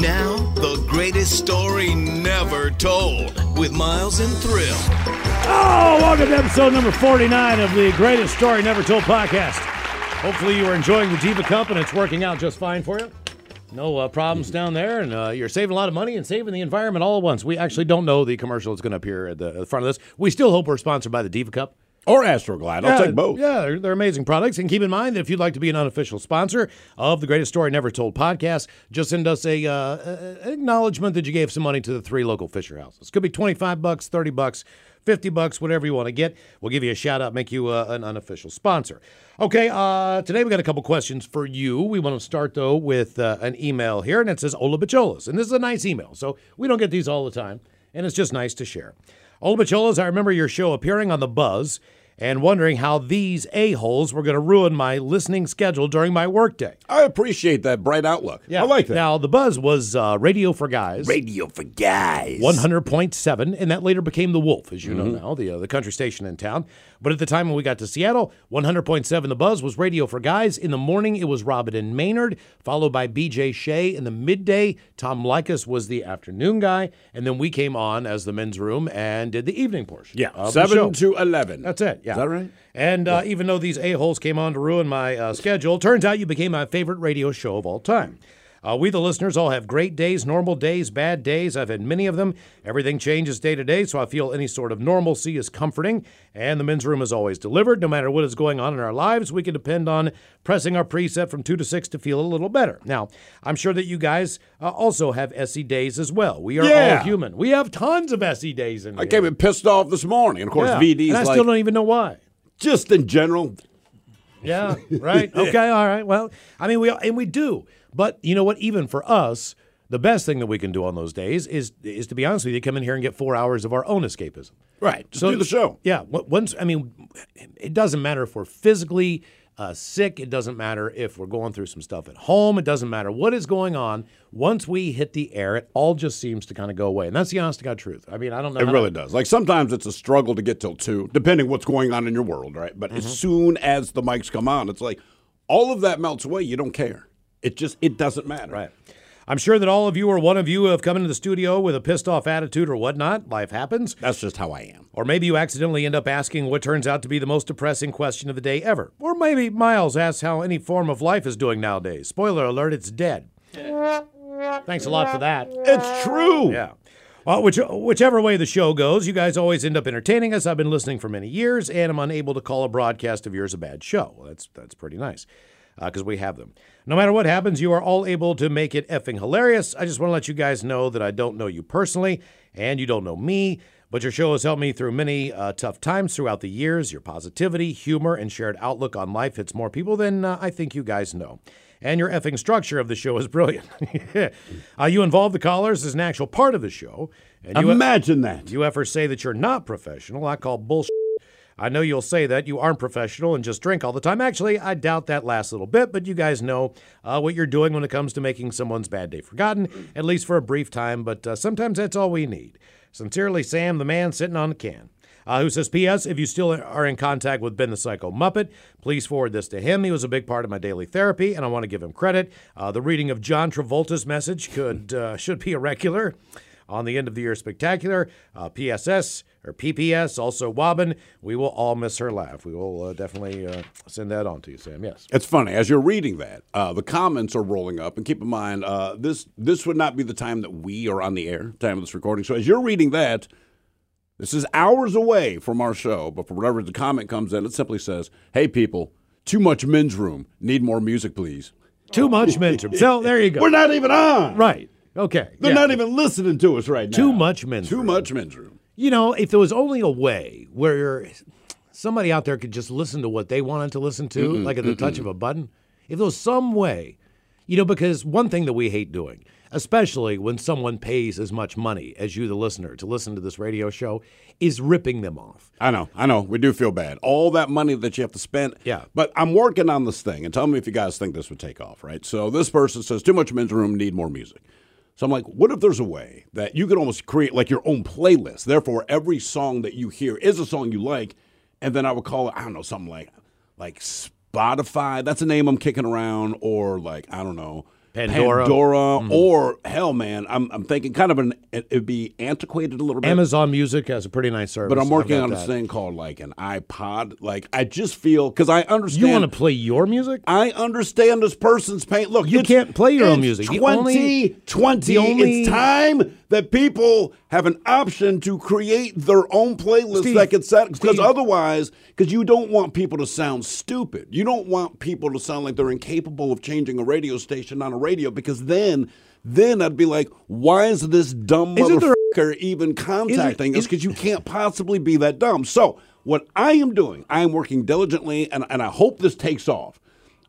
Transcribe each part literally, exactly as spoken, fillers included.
Now, The Greatest Story Never Told with Miles and Thrill. Oh, welcome to episode number forty-nine of The Greatest Story Never Told podcast. Hopefully you are enjoying the Diva Cup and it's working out just fine for you. No uh, problems down there, and uh, you're saving a lot of money and saving the environment all at once. We actually don't know the commercial that's going to appear at the, at the front of this. We still hope we're sponsored by the Diva Cup. Or Astroglide. I'll yeah, take both. Yeah, they're, they're amazing products. And keep in mind that if you'd like to be an unofficial sponsor of the Greatest Story Never Told podcast, just send us a uh, acknowledgement that you gave some money to the three local Fisher Houses. Could be twenty-five bucks, thirty bucks, fifty bucks, whatever you want to get. We'll give you a shout out, make you uh, an unofficial sponsor. Okay, uh, today we got a couple questions for you. We want to start, though, with uh, an email here, and it says Ola Bacholas. And this is a nice email, so we don't get these all the time, and it's just nice to share. Ola Bacholas, I remember your show appearing on The Buzz and wondering how these a-holes were going to ruin my listening schedule during my workday. I appreciate that bright outlook. Yeah. I like that. Now, The Buzz was uh, Radio for Guys. Radio for Guys. one hundred point seven, and that later became The Wolf, as you mm-hmm. know now, the, uh, the country station in town. But at the time when we got to Seattle, one hundred point seven The Buzz was Radio for Guys. In the morning, it was Robin and Maynard, followed by B J Shea. In the midday, Tom Likas was the afternoon guy. And then we came on as The Men's Room and did the evening portion. Yeah, seven to eleven. That's it, yeah. Yeah. Is that right? And uh, yeah. even though these a-holes came on to ruin my uh, schedule, turns out you became my favorite radio show of all time. Uh, we, the listeners, all have great days, normal days, bad days. I've had many of them. Everything changes day to day, so I feel any sort of normalcy is comforting. And the Men's Room is always delivered. No matter what is going on in our lives, we can depend on pressing our preset from two to six to feel a little better. Now, I'm sure that you guys uh, also have S E days as well. We are yeah. all human. We have tons of S E days in here. I came in pissed off this morning. And, of course, yeah. V D's and I like, still don't even know why. Just in general. Yeah, right? yeah. Okay, all right. Well, I mean, we and we do. But you know what? Even for us, the best thing that we can do on those days is, is to be honest with you, come in here and get four hours of our own escapism. Right. Just so, do the show. Yeah. Once I mean, it doesn't matter if we're physically uh, sick. It doesn't matter if we're going through some stuff at home. It doesn't matter what is going on. Once we hit the air, it all just seems to kind of go away. And that's the honest to God truth. I mean, I don't know. It really does. Like sometimes it's a struggle to get till two, depending what's going on in your world, right? But mm-hmm. as soon as the mics come on, it's like all of that melts away. You don't care. It just, it doesn't matter. Right. I'm sure that all of you or one of you have come into the studio with a pissed-off attitude or whatnot. Life happens. That's just how I am. Or maybe you accidentally end up asking what turns out to be the most depressing question of the day ever. Or maybe Miles asks how any form of life is doing nowadays. Spoiler alert, it's dead. Thanks a lot for that. It's true. Yeah. Well, which, whichever way the show goes, you guys always end up entertaining us. I've been listening for many years, and I'm unable to call a broadcast of yours a bad show. Well, that's that's pretty nice. Because uh, we have them. No matter what happens, you are all able to make it effing hilarious. I just want to let you guys know that I don't know you personally, and you don't know me, but your show has helped me through many uh, tough times throughout the years. Your positivity, humor, and shared outlook on life hits more people than uh, I think you guys know. And your effing structure of the show is brilliant. uh, you involve the callers as an actual part of the show. And you Imagine eff- that. You effers say that you're not professional. I call bullshit. I know you'll say that you aren't professional and just drink all the time. Actually, I doubt that last little bit, but you guys know uh, what you're doing when it comes to making someone's bad day forgotten, at least for a brief time, but uh, sometimes that's all we need. Sincerely, Sam, the man sitting on the can, uh, who says, P S, if you still are in contact with Ben the Psycho Muppet, please forward this to him. He was a big part of my daily therapy, and I want to give him credit. Uh, the reading of John Travolta's message could uh, should be a regular on the end of the year spectacular, uh, P S S, or P P S, also Wobbin. We will all miss her laugh. We will uh, definitely uh, send that on to you, Sam. Yes. It's funny. As you're reading that, uh, the comments are rolling up. And keep in mind, uh, this this would not be the time that we are on the air, time of this recording. So as you're reading that, this is hours away from our show. But for whatever the comment comes in, it simply says, hey, people, too much Men's Room. Need more music, please. Too much Men's Room. So there you go. We're not even on. Right. Okay. They're yeah. not even listening to us right now. Too much Men's Too Room. Too much Men's Room. You know, if there was only a way where somebody out there could just listen to what they wanted to listen to, mm-mm, like at the mm-mm. touch of a button, if there was some way, you know, because one thing that we hate doing, especially when someone pays as much money as you, the listener, to listen to this radio show, is ripping them off. I know, I know. We do feel bad. All that money that you have to spend. Yeah. But I'm working on this thing, and tell me if you guys think this would take off, right? So this person says, too much Men's Room, need more music. So I'm like, what if there's a way that you could almost create like your own playlist? Therefore, every song that you hear is a song you like. And then I would call it, I don't know, something like like Spotify. That's a name I'm kicking around. Or like, I don't know, Pandora, Pandora mm-hmm. or hell, man, I'm I'm thinking kind of an it'd be antiquated a little bit. Amazon Music has a pretty nice service, but I'm working on this that. thing called like an iPod. Like I just feel because I understand you want to play your music. I understand this person's pain. Look, you can't play your own music. twenty twenty Only, it's time that people have an option to create their own playlist Steve, that can set because otherwise, because you don't want people to sound stupid. You don't want people to sound like they're incapable of changing a radio station on a radio because then, then I'd be like, why is this dumb motherfucker even contacting us? Because you can't possibly be that dumb. So what I am doing, I am working diligently, and, and I hope this takes off.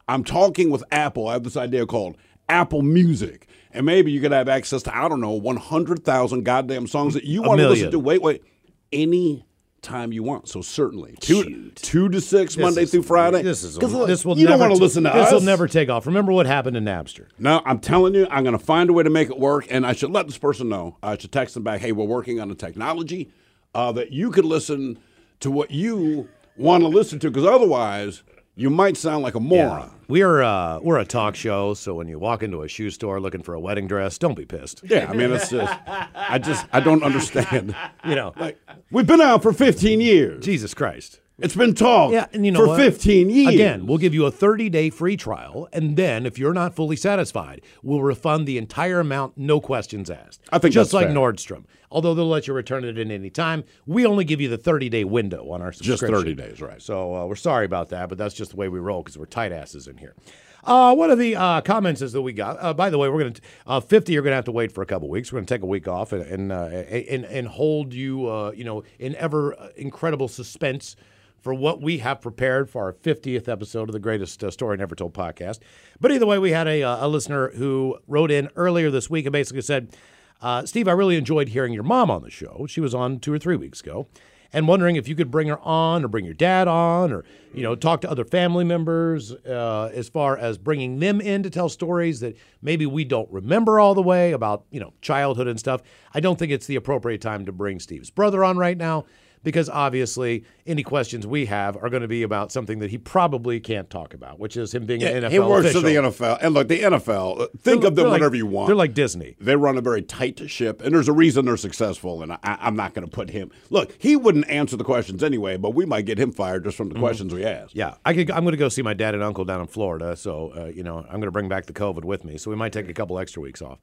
I'm talking with Apple. I have this idea called Apple Music. And maybe you could have access to, I don't know, one hundred thousand goddamn songs that you want to listen to. Wait, wait. Any time you want. So certainly. Two, two to six, this Monday is, through Friday. This is a, this will you never don't want to listen to this us. This will never take off. Remember what happened to Napster. No, I'm telling you, I'm going to find a way to make it work. And I should let this person know. I should text them back, hey, we're working on a technology uh, that you could listen to what you want to listen to. Because otherwise, you might sound like a moron. Yeah. We're uh, we're a talk show, so when you walk into a shoe store looking for a wedding dress, don't be pissed. Yeah, I mean, it's just, I just, I don't understand. You know, like we've been out for fifteen years. Jesus Christ, it's been talked yeah, and you know for what? fifteen years. Again, we'll give you a thirty-day free trial, and then if you're not fully satisfied, we'll refund the entire amount, no questions asked. I think just that's like fair. Nordstrom, although they'll let you return it at any time. We only give you the thirty-day window on our subscription. Just thirty days, right? So uh, we're sorry about that, but that's just the way we roll because we're tight asses in. Here. Uh, one of the uh, comments is that we got, uh, by the way, we're going to, uh, fifty, you're going to have to wait for a couple weeks. We're going to take a week off and and, uh, and, and hold you, uh, you know, in ever incredible suspense for what we have prepared for our fiftieth episode of the Greatest uh, Story Never Told podcast. But either way, we had a, uh, a listener who wrote in earlier this week and basically said, uh, Steve, I really enjoyed hearing your mom on the show. She was on two or three weeks ago. And wondering if you could bring her on or bring your dad on or, you know, talk to other family members uh, as far as bringing them in to tell stories that maybe we don't remember all the way about, you know, childhood and stuff. I don't think it's the appropriate time to bring Steve's brother on right now because obviously any questions we have are going to be about something that he probably can't talk about, which is him being yeah, an N F L official. He works for the N F L. And look, the N F L, think they're, of them like, whenever you want. They're like Disney. They run a very tight ship, and there's a reason they're successful, and I, I'm not going to put him. Look, he wouldn't answer the questions anyway, but we might get him fired just from the mm-hmm. questions we asked. Yeah, I could, I'm going to go see my dad and uncle down in Florida, so uh, you know I'm going to bring back the COVID with me, so we might take a couple extra weeks off.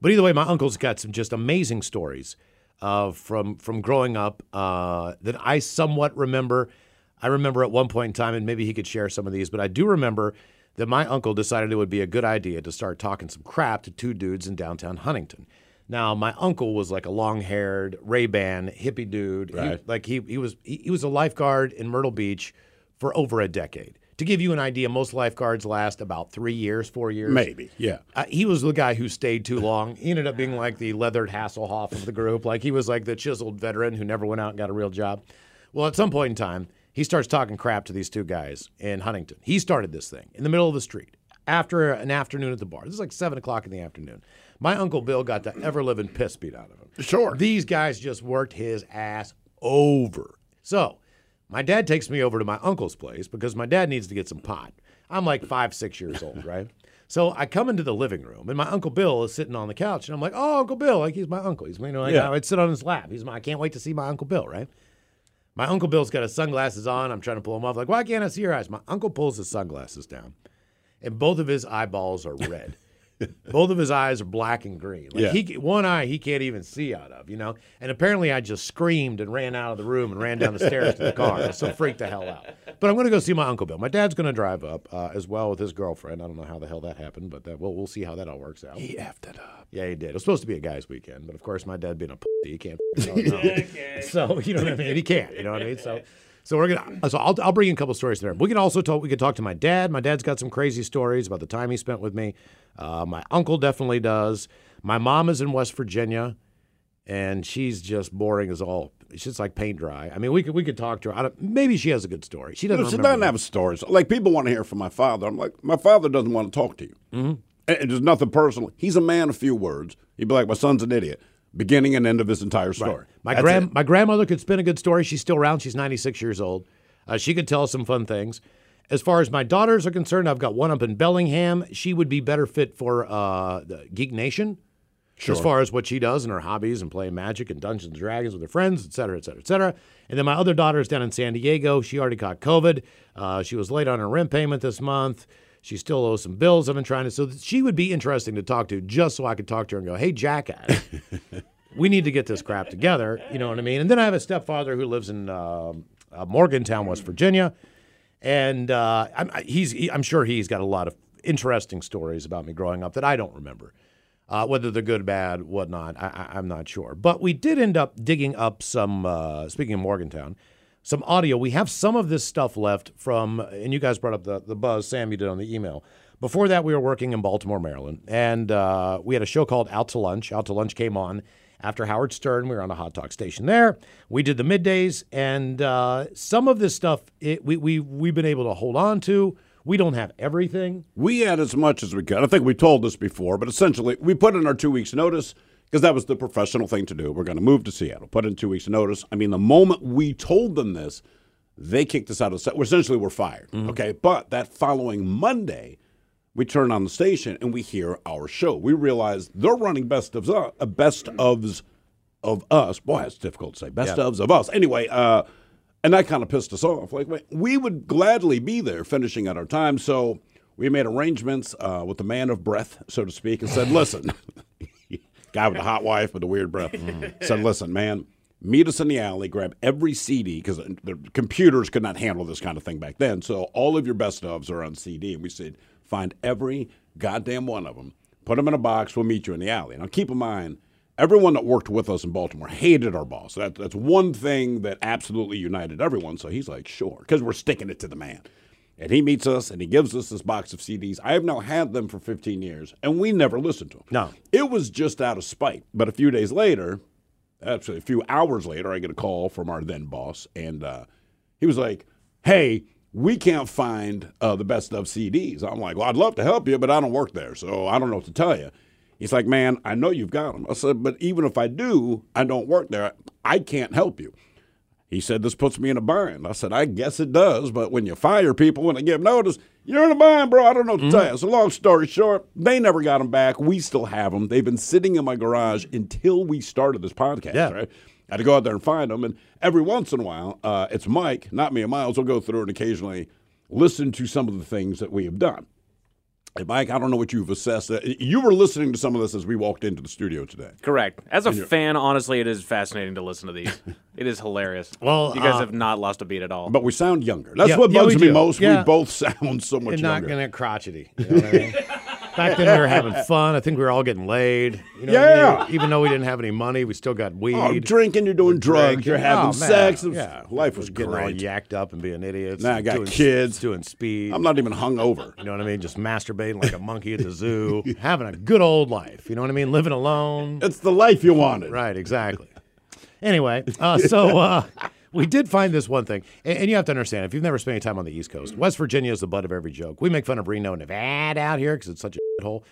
But either way, my uncle's got some just amazing stories uh, from, from growing up uh, that I somewhat remember. I remember at one point in time, and maybe he could share some of these, but I do remember that my uncle decided it would be a good idea to start talking some crap to two dudes in downtown Huntington. Now, my uncle was like a long-haired, Ray-Ban, hippie dude. Right. He, like he he was he, he was a lifeguard in Myrtle Beach for over a decade. To give you an idea, most lifeguards last about three years, four years. Maybe, yeah. Uh, he was the guy who stayed too long. He ended up being like the leathered Hasselhoff of the group. Like he was like the chiseled veteran who never went out and got a real job. Well, at some point in time, he starts talking crap to these two guys in Huntington. He started this thing in the middle of the street after an afternoon at the bar. This is like seven o'clock in the afternoon. My Uncle Bill got the ever-living piss beat out of him. Sure. These guys just worked his ass over. So my dad takes me over to my uncle's place because my dad needs to get some pot. I'm like five, six years old, right? So I come into the living room, and my Uncle Bill is sitting on the couch, and I'm like, oh, Uncle Bill, like he's my uncle. He's, you know, like, yeah. I'd sit on his lap. He's my, I can't wait to see my Uncle Bill, right? My Uncle Bill's got his sunglasses on. I'm trying to pull them off. Like, why can't I see your eyes? My uncle pulls his sunglasses down, and both of his eyeballs are red. Both of his eyes are black and green. Like yeah. he, one eye he can't even see out of, you know? And apparently I just screamed and ran out of the room and ran down the stairs to the car. I was so freaked the hell out. But I'm going to go see my Uncle Bill. My dad's going to drive up uh, as well with his girlfriend. I don't know how the hell that happened, but that, well, we'll see how that all works out. He effed it up. Yeah, he did. It was supposed to be a guy's weekend, but of course my dad being a pussy, he can't. No, no. Okay. So, you know what I mean? He can't, you know what I mean? So... So we're gonna. So I'll I'll bring in a couple stories there. We can also talk. We could talk to my dad. My dad's got some crazy stories about the time he spent with me. Uh, my uncle definitely does. My mom is in West Virginia, and she's just boring as all. It's just like paint dry. I mean, we could we could talk to her. I don't, maybe she has a good story. She doesn't. No, she doesn't have stories. Like people want to hear from my father. I'm like, my father doesn't want to talk to you. Mm-hmm. And there's nothing personal. He's a man of few words. He'd be like, my son's an idiot. Beginning and end of his entire story. Right. My gran- my grandmother could spin a good story. She's still around. She's ninety-six years old. Uh, she could tell us some fun things. As far as my daughters are concerned, I've got one up in Bellingham. She would be better fit for uh, the Geek Nation, sure, as far as what she does and her hobbies and playing Magic and Dungeons and Dragons with her friends, et cetera, et cetera, et cetera. And then my other daughter is down in San Diego. She already caught COVID. Uh, she was late on her rent payment this month. She still owes some bills. I've been trying to. So she would be interesting to talk to, just so I could talk to her and go, hey, jackass, we need to get this crap together. You know what I mean? And then I have a stepfather who lives in uh, uh, Morgantown, West Virginia. And uh, I'm, he's, he, I'm sure he's got a lot of interesting stories about me growing up that I don't remember, uh, whether they're good, bad, whatnot. I, I, I'm not sure. But we did end up digging up some, uh, speaking of Morgantown, some audio. We have some of this stuff left from, and you guys brought up the, the buzz, Sam, you did on the email. Before that, we were working in Baltimore, Maryland, and uh, we had a show called Out to Lunch. Out to Lunch came on after Howard Stern. We were on a hot talk station there. We did the middays, and uh, some of this stuff it, we, we, we've been able to hold on to. We don't have everything. We had as much as we could. I think we told this before, but essentially we put in our two weeks' notice because that was the professional thing to do. We're going to move to Seattle, put in two weeks' notice. I mean, the moment we told them this, they kicked us out of the set. Well, essentially, we're fired. Mm-hmm. Okay, but that following Monday, we turn on the station and we hear our show. We realize they're running best of us, uh, best ofs of us. Boy, it's difficult to say. Best yeah. ofs of us. Anyway, uh, and that kind of pissed us off. Like we would gladly be there, finishing at our time. So we made arrangements uh, with the man of breath, so to speak, and said, "Listen, guy with a hot wife with a weird breath." Said, "Listen, man, meet us in the alley. Grab every C D because the computers could not handle this kind of thing back then. So all of your best ofs are on C D." And we said, find every goddamn one of them, put them in a box, we'll meet you in the alley. Now, keep in mind, everyone that worked with us in Baltimore hated our boss. That, that's one thing that absolutely united everyone. So he's like, sure, because we're sticking it to the man. And he meets us, and he gives us this box of C Ds. I have now had them for fifteen years, and we never listened to them. No. It was just out of spite. But a few days later, actually a few hours later, I get a call from our then boss, and uh, he was like, hey, we can't find uh, the best of C Ds. I'm like, well, I'd love to help you, but I don't work there, so I don't know what to tell you. He's like, man, I know you've got them. I said, but even if I do, I don't work there. I can't help you. He said, this puts me in a bind. I said, I guess it does, but when you fire people and they give notice, you're in a bind, bro. I don't know what to mm-hmm. tell you. So long story short, they never got them back. We still have them. They've been sitting in my garage until we started this podcast, yeah. right? I had to go out there and find them, and every once in a while, uh, it's Mike, not me and Miles, will go through and occasionally listen to some of the things that we have done. And Mike, I don't know what you've assessed. You were listening to some of this as we walked into the studio today. Correct. As a and fan, honestly, it is fascinating to listen to these. It is hilarious. Well, you guys uh, have not lost a beat at all. But we sound younger. That's yeah, what bugs yeah, me do. most. Yeah. We both sound so much You're not younger. Not going to crotchety. You know what I mean? Back then, we were having fun. I think we were all getting laid. You know yeah. what I mean? Even though we didn't have any money, we still got weed. Oh, drinking, you're doing drugs, drugs, you're having oh, sex. Was, yeah. Life was getting great. Getting all yacked up and being idiots. Now I got doing, kids. Doing speed. I'm not even hungover. You know what I mean? Just masturbating like a monkey at the zoo. Having a good old life. You know what I mean? Living alone. It's the life you wanted. Right, exactly. Anyway, uh, so... Uh, we did find this one thing, and you have to understand, if you've never spent any time on the East Coast, West Virginia is the butt of every joke. We make fun of Reno and Nevada out here because it's such a shithole,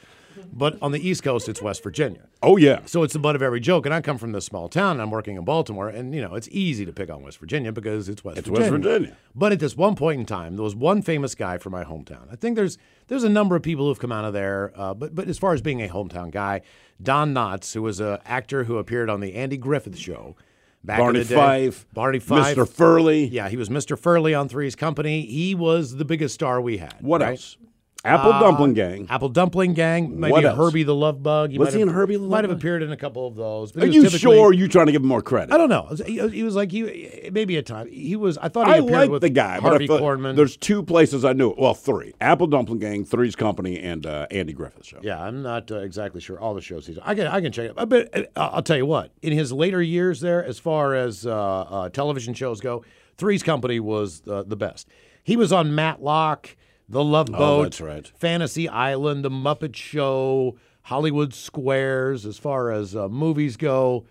but on the East Coast, it's West Virginia. Oh, yeah. So it's the butt of every joke, and I come from this small town, and I'm working in Baltimore, and, you know, it's easy to pick on West Virginia because it's West it's Virginia. It's West Virginia. But at this one point in time, there was one famous guy from my hometown. I think there's there's a number of people who've come out of there, uh, but, but as far as being a hometown guy, Don Knotts, who was an actor who appeared on the Andy Griffith Show, back Barney in the day. Fife, Barney Fife, Mister Furley. Yeah, he was Mister Furley on Three's Company. He was the biggest star we had. What right? else? Apple uh, Dumpling Gang. Apple Dumpling Gang. Maybe what else? Herbie the Love Bug. He was he have, in Herbie the Love Bug? Might have appeared in a couple of those. But Are you sure you're trying to give him more credit? I don't know. He, he was like, he maybe a time. He was, I thought he I appeared like with the guy, Harvey Korman. There's two places I knew it. Well, three. Apple Dumpling Gang, Three's Company, and uh, Andy Griffith Show. Yeah, I'm not uh, exactly sure all the shows he's on. I can, I can check it out. But uh, I'll tell you what. In his later years there, as far as uh, uh, television shows go, Three's Company was uh, the best. He was on Matlock, The Love Boat, oh, that's right. Fantasy Island, The Muppet Show, Hollywood Squares, as far as uh, movies go,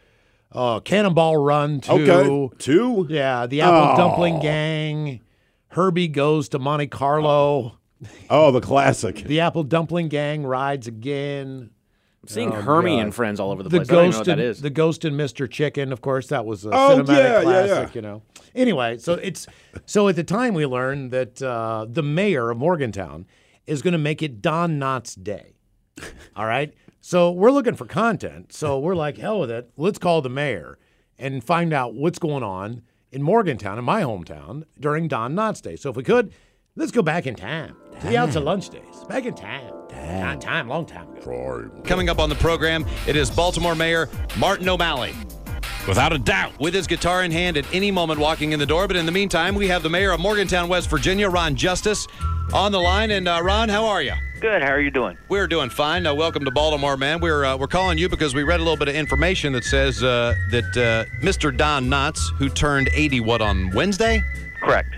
uh, Cannonball Run two. Okay, two? Yeah, The Apple oh. Dumpling Gang, Herbie Goes to Monte Carlo. Oh, the classic. The Apple Dumpling Gang rides again. I'm seeing oh, Hermie God. and Friends all over the, the place. Ghost I don't know what and, that is. The Ghost and Mister Chicken, of course, that was a oh, cinematic yeah, classic, yeah, yeah. you know. Anyway, so it's so at the time we learned that uh, the mayor of Morgantown is going to make it Don Knotts Day. All right? So we're looking for content. So we're like, hell with it. Let's call the mayor and find out what's going on in Morgantown, in my hometown, during Don Knotts Day. So if we could, let's go back in time. To the Out to Lunch days. Back in time. Time, time, long time ago. Coming up on the program, it is Baltimore Mayor Martin O'Malley. Without a doubt. With his guitar in hand at any moment walking in the door. But in the meantime, we have the mayor of Morgantown, West Virginia, Ron Justice, on the line. And uh, Ron, how are you? Good. How are you doing? We're doing fine. Uh, welcome to Baltimore, man. We're uh, we're calling you because we read a little bit of information that says uh, that uh, Mister Don Knotts, who turned eighty, what, on Wednesday? Correct.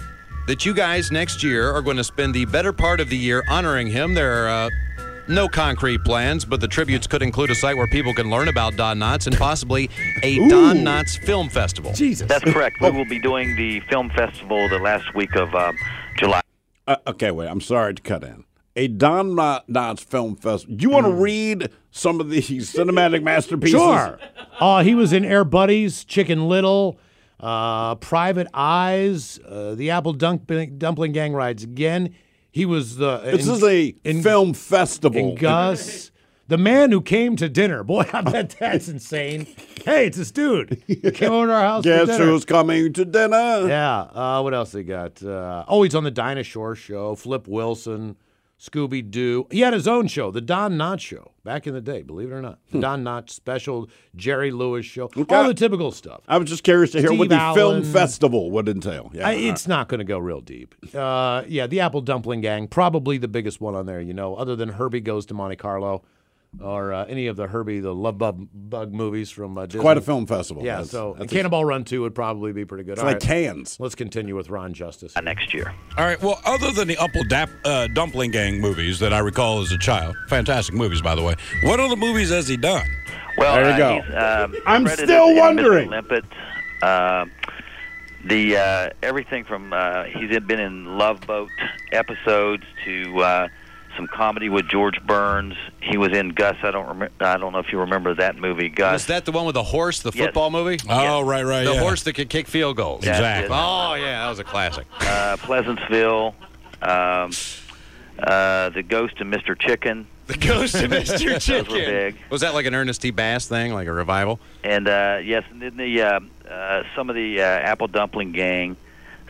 That you guys next year are going to spend the better part of the year honoring him. There are uh, no concrete plans, but the tributes could include a site where people can learn about Don Knotts and possibly a Ooh. Don Knotts Film Festival. Jesus. That's correct. We will be doing the film festival the last week of um, July. Uh, okay, wait. I'm sorry to cut in. A Don Knotts Film Festival. Do you want to mm. read some of these cinematic masterpieces? Sure. Uh, he was in Air Buddies, Chicken Little, uh, Private Eyes, uh, the Apple Dumpling, Dumpling Gang Rides Again. He was the... Uh, this in, is a in, film festival. In Gus. The man who came to dinner. Boy, I bet that's insane. Hey, it's this dude. He came over to our house Guess for dinner. Guess who's coming to dinner? Yeah. Uh, what else they got? Uh, oh, he's on the Dinah Shore Show, Flip Wilson, Scooby-Doo. He had his own show, the Don Knotts Show, back in the day, believe it or not. The hmm. Don Knotts Special, Jerry Lewis Show, okay. all the typical stuff. I was just curious to hear Steve what the Allen. film festival would entail. Yeah, I, it's right. not going to go real deep. Uh, yeah, the Apple Dumpling Gang, probably the biggest one on there, you know, other than Herbie Goes to Monte Carlo or uh, any of the Herbie the Love Bug, Bug movies from uh, Disney. Quite a film festival. Yeah, that's, so that's Cannonball a... Run two would probably be pretty good. It's all like right. cans. Let's continue with Ron Justice. Uh, next year. All right, well, other than the Apple Dap, uh, Dumpling Gang movies that I recall as a child, fantastic movies, by the way, what other movies has he done? Well, there you uh, go. Um, I'm still wondering. Limpet, uh, the uh, everything from uh, he's been in Love Boat episodes to... Uh, some comedy with George Burns. He was in Gus. I don't remember. I don't know if you remember that movie, Gus. Is that the one with the horse, the yes. football movie? Oh, yes. right, right. The yeah. horse that could kick field goals. That's exactly. It. Oh, yeah, that was a classic. Uh, Pleasantsville, um, uh, The Ghost and Mister Chicken. The Ghost and Mister Chicken. Those were big. Was that like an Ernest T. Bass thing, like a revival? And uh, yes, and then the uh, uh, some of the uh, Apple Dumpling Gang.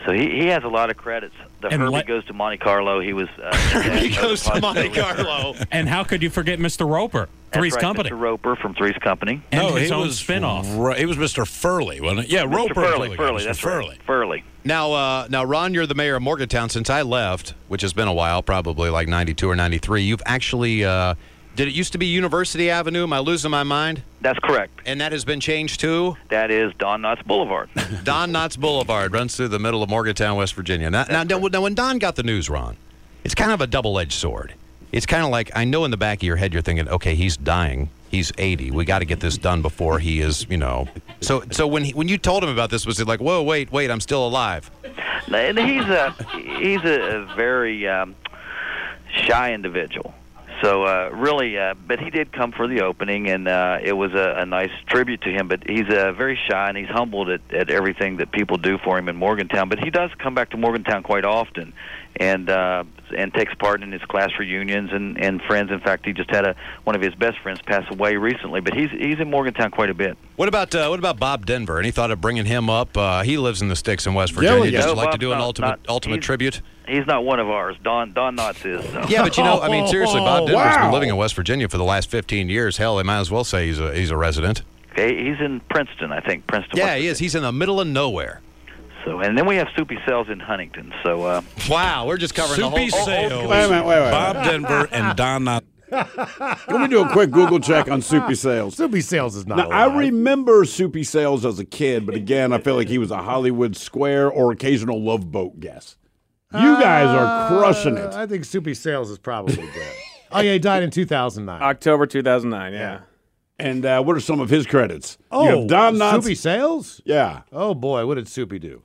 So he, he has a lot of credits. The and Herbie what? Goes to Monte Carlo. He was uh, Herbie Goes to Monte Carlo. And how could you forget Mister Roper? Three's right, Company. Mister Roper from Three's Company. And no, his own was spinoff. Right, it was Mister Furley, wasn't it? Yeah, Mister Roper. Furley, Furley, that's Furley. Right. Furley. Now, uh, now, Ron, you're the mayor of Morgantown. Since I left, which has been a while, probably like ninety-two or ninety-three, you've actually, uh, did it used to be University Avenue? Am I losing my mind? That's correct. And that has been changed to? That is Don Knotts Boulevard. Don Knotts Boulevard runs through the middle of Morgantown, West Virginia. Now, now, now, when Don got the news, Ron, it's kind of a double-edged sword. It's kind of like, I know in the back of your head you're thinking, okay, he's dying. He's eighty. We got to get this done before he is, you know. So so when he, when you told him about this, was it like, whoa, wait, wait, I'm still alive? And he's a, he's a very um, shy individual. So uh, really, uh, but he did come for the opening, and uh, it was a, a nice tribute to him. But he's uh, very shy, and he's humbled at, at everything that people do for him in Morgantown. But he does come back to Morgantown quite often, and uh, and takes part in his class reunions and, and friends. In fact, he just had a one of his best friends pass away recently. But he's he's in Morgantown quite a bit. What about uh, what about Bob Denver? Any thought of bringing him up? Uh, he lives in the sticks in West Virginia. Yeah, yeah. Just no, like Bob's to do an not, ultimate not, ultimate tribute. He's not one of ours. Don Don Knotts is. So. Yeah, but you know, I mean, seriously, Bob Denver's wow. been living in West Virginia for the last fifteen years. Hell, they might as well say he's a he's a resident. Okay, he's in Princeton, I think. Princeton. Yeah, West he Virginia. is. He's in the middle of nowhere. So, and then we have Soupy Sales in Huntington. So, uh, wow, we're just covering Soupy the whole. Sales. Oh, oh, wait a minute, wait, wait, wait. Bob Denver and Don Knotts. Let me do a quick Google check on Soupy Sales. Soupy Sales is not now, alive. I remember Soupy Sales as a kid, but again, I feel like he was a Hollywood Square or occasional Love Boat guest. You guys are crushing it. Uh, I think Soupy Sales is probably dead. Oh, yeah, he died in two thousand nine. October two thousand nine, yeah. yeah. And uh, what are some of his credits? Oh, you have Don Knotts. Soupy Sales? Yeah. Oh, boy, what did Soupy do?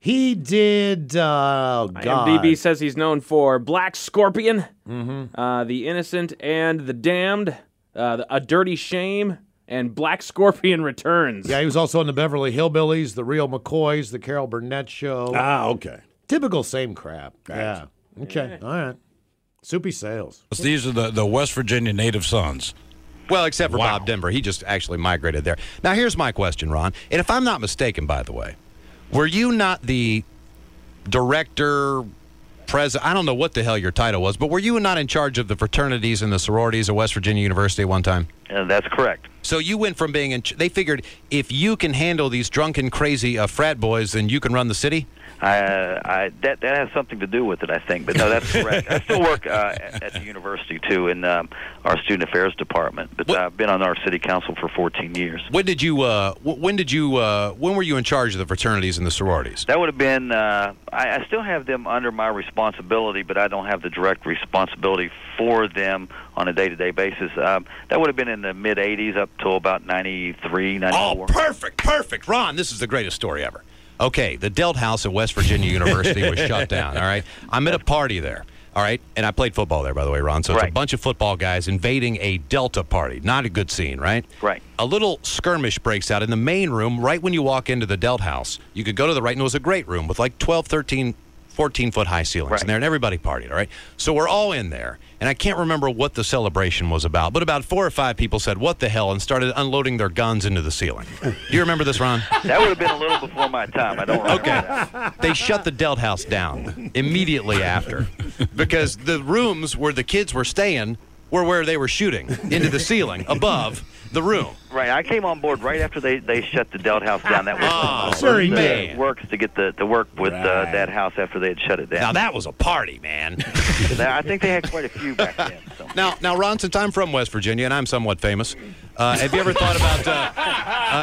He did, uh, God. IMDb says he's known for Black Scorpion, mm-hmm. uh, The Innocent and The Damned, uh, A Dirty Shame, and Black Scorpion Returns. Yeah, he was also in the Beverly Hillbillies, The Real McCoys, The Carol Burnett Show. Ah, okay. Typical same crap. Gotcha. Yeah. Okay, yeah. All right. Soupy Sales. These are the, the West Virginia native sons. Well, except for wow. Bob Denver. He just actually migrated there. Now, here's my question, Ron. And if I'm not mistaken, by the way, were you not the director, president, I don't know what the hell your title was, but were you not in charge of the fraternities and the sororities at West Virginia University at one time? Uh, that's correct. So you went from being in ch- they figured if you can handle these drunken, crazy uh, frat boys, then you can run the city? I, I, that, that has something to do with it, I think. But no, that's correct. I still work uh, at, at the university, too, in um, our student affairs department. But what? I've been on our city council for fourteen years. When did you, uh, when did you, uh, when were you in charge of the fraternities and the sororities? That would have been, uh, I, I still have them under my responsibility, but I don't have the direct responsibility for them on a day-to-day basis. Um, that would have been in the mid-eighties up to about ninety-three, ninety-four. Oh, perfect, perfect. Ron, this is the greatest story ever. Okay, the Delt House at West Virginia University was shut down, all right? I'm at a party there, all right? And I played football there, by the way, Ron. So it's right. A bunch of football guys invading a Delta party. Not a good scene, right? Right. A little skirmish breaks out in the main room right when you walk into the Delt House. You could go to the right, and it was a great room with like twelve, thirteen, fourteen-foot high ceilings right. in there, and everybody partied, all right? So we're all in there, and I can't remember what the celebration was about, but about four or five people said, what the hell, and started unloading their guns into the ceiling. Do you remember this, Ron? That would have been a little before my time. I don't remember okay. that. They shut the Delt House down immediately after because the rooms where the kids were staying were where they were shooting, into the ceiling, above the room. Right, I came on board right after they, they shut the Delt House down. That was oh, sorry, man. Works to get the to work with right. uh, that house after they had shut it down. Now that was a party, man. Now, I think they had quite a few back then. So. Now, now, Ron, since I'm from West Virginia and I'm somewhat famous, uh, have you ever thought about uh, uh,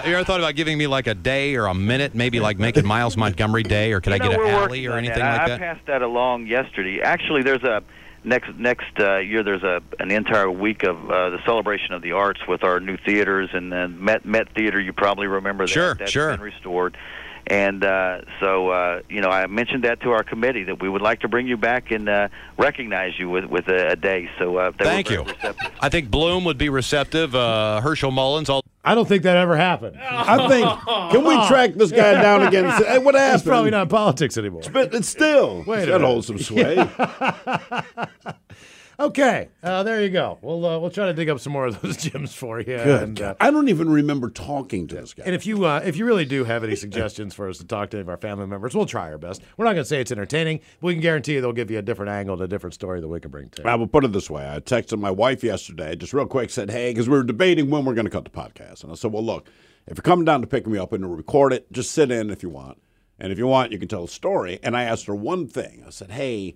have you ever thought about giving me like a day or a minute, maybe like making Miles Montgomery Day, or could you know, I get an alley or anything that. like I, that? I passed that along yesterday. Actually, there's a. Next next uh, year, there's a an entire week of uh, the celebration of the arts with our new theaters and then Met Met Theater. You probably remember that. Sure, that's sure. That's been restored. And uh, so, uh, you know, I mentioned that to our committee that we would like to bring you back and uh, recognize you with, with a, a day. So uh, they thank you. Receptive. I think Bloom would be receptive. Uh, Herschel Mullins. All. I don't think that ever happened. I think, can we track this guy down again? Hey, what happened? It's probably not politics anymore. But it's still. Wait that holds some sway. Yeah. Okay, uh, there you go. We'll uh, we'll try to dig up some more of those gems for you. Good. And, uh, I don't even remember talking to this guy. And if you uh, if you really do have any suggestions for us to talk to any of our family members, we'll try our best. We're not going to say it's entertaining, but we can guarantee you they'll give you a different angle and a different story that we can bring to you. I will put it this way. I texted my wife yesterday, just real quick, said, hey, because we were debating when we're going to cut the podcast. And I said, well, look, if you're coming down to pick me up and to record it, just sit in if you want. And if you want, you can tell a story. And I asked her one thing. I said, hey,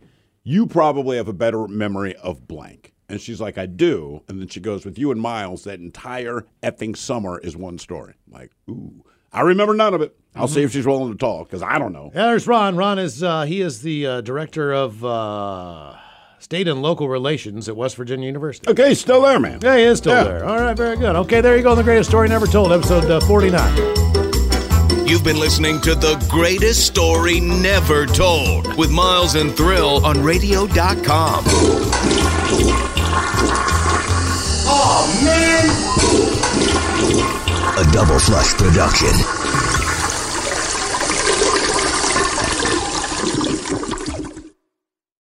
you probably have a better memory of blank. And she's like, I do. And then she goes, with you and Miles, that entire effing summer is one story. I'm like, ooh. I remember none of it. I'll mm-hmm. see if she's willing to talk, because I don't know. Yeah, there's Ron. Ron is, uh, he is the uh, director of uh, State and Local Relations at West Virginia University. Okay, he's still there, man. Yeah, he is still yeah. there. All right, very good. Okay, there you go. The Greatest Story Never Told, episode uh, forty-nine. You've been listening to The Greatest Story Never Told with Miles and Thrill on radio dot com. Oh, man! A Double Flush production.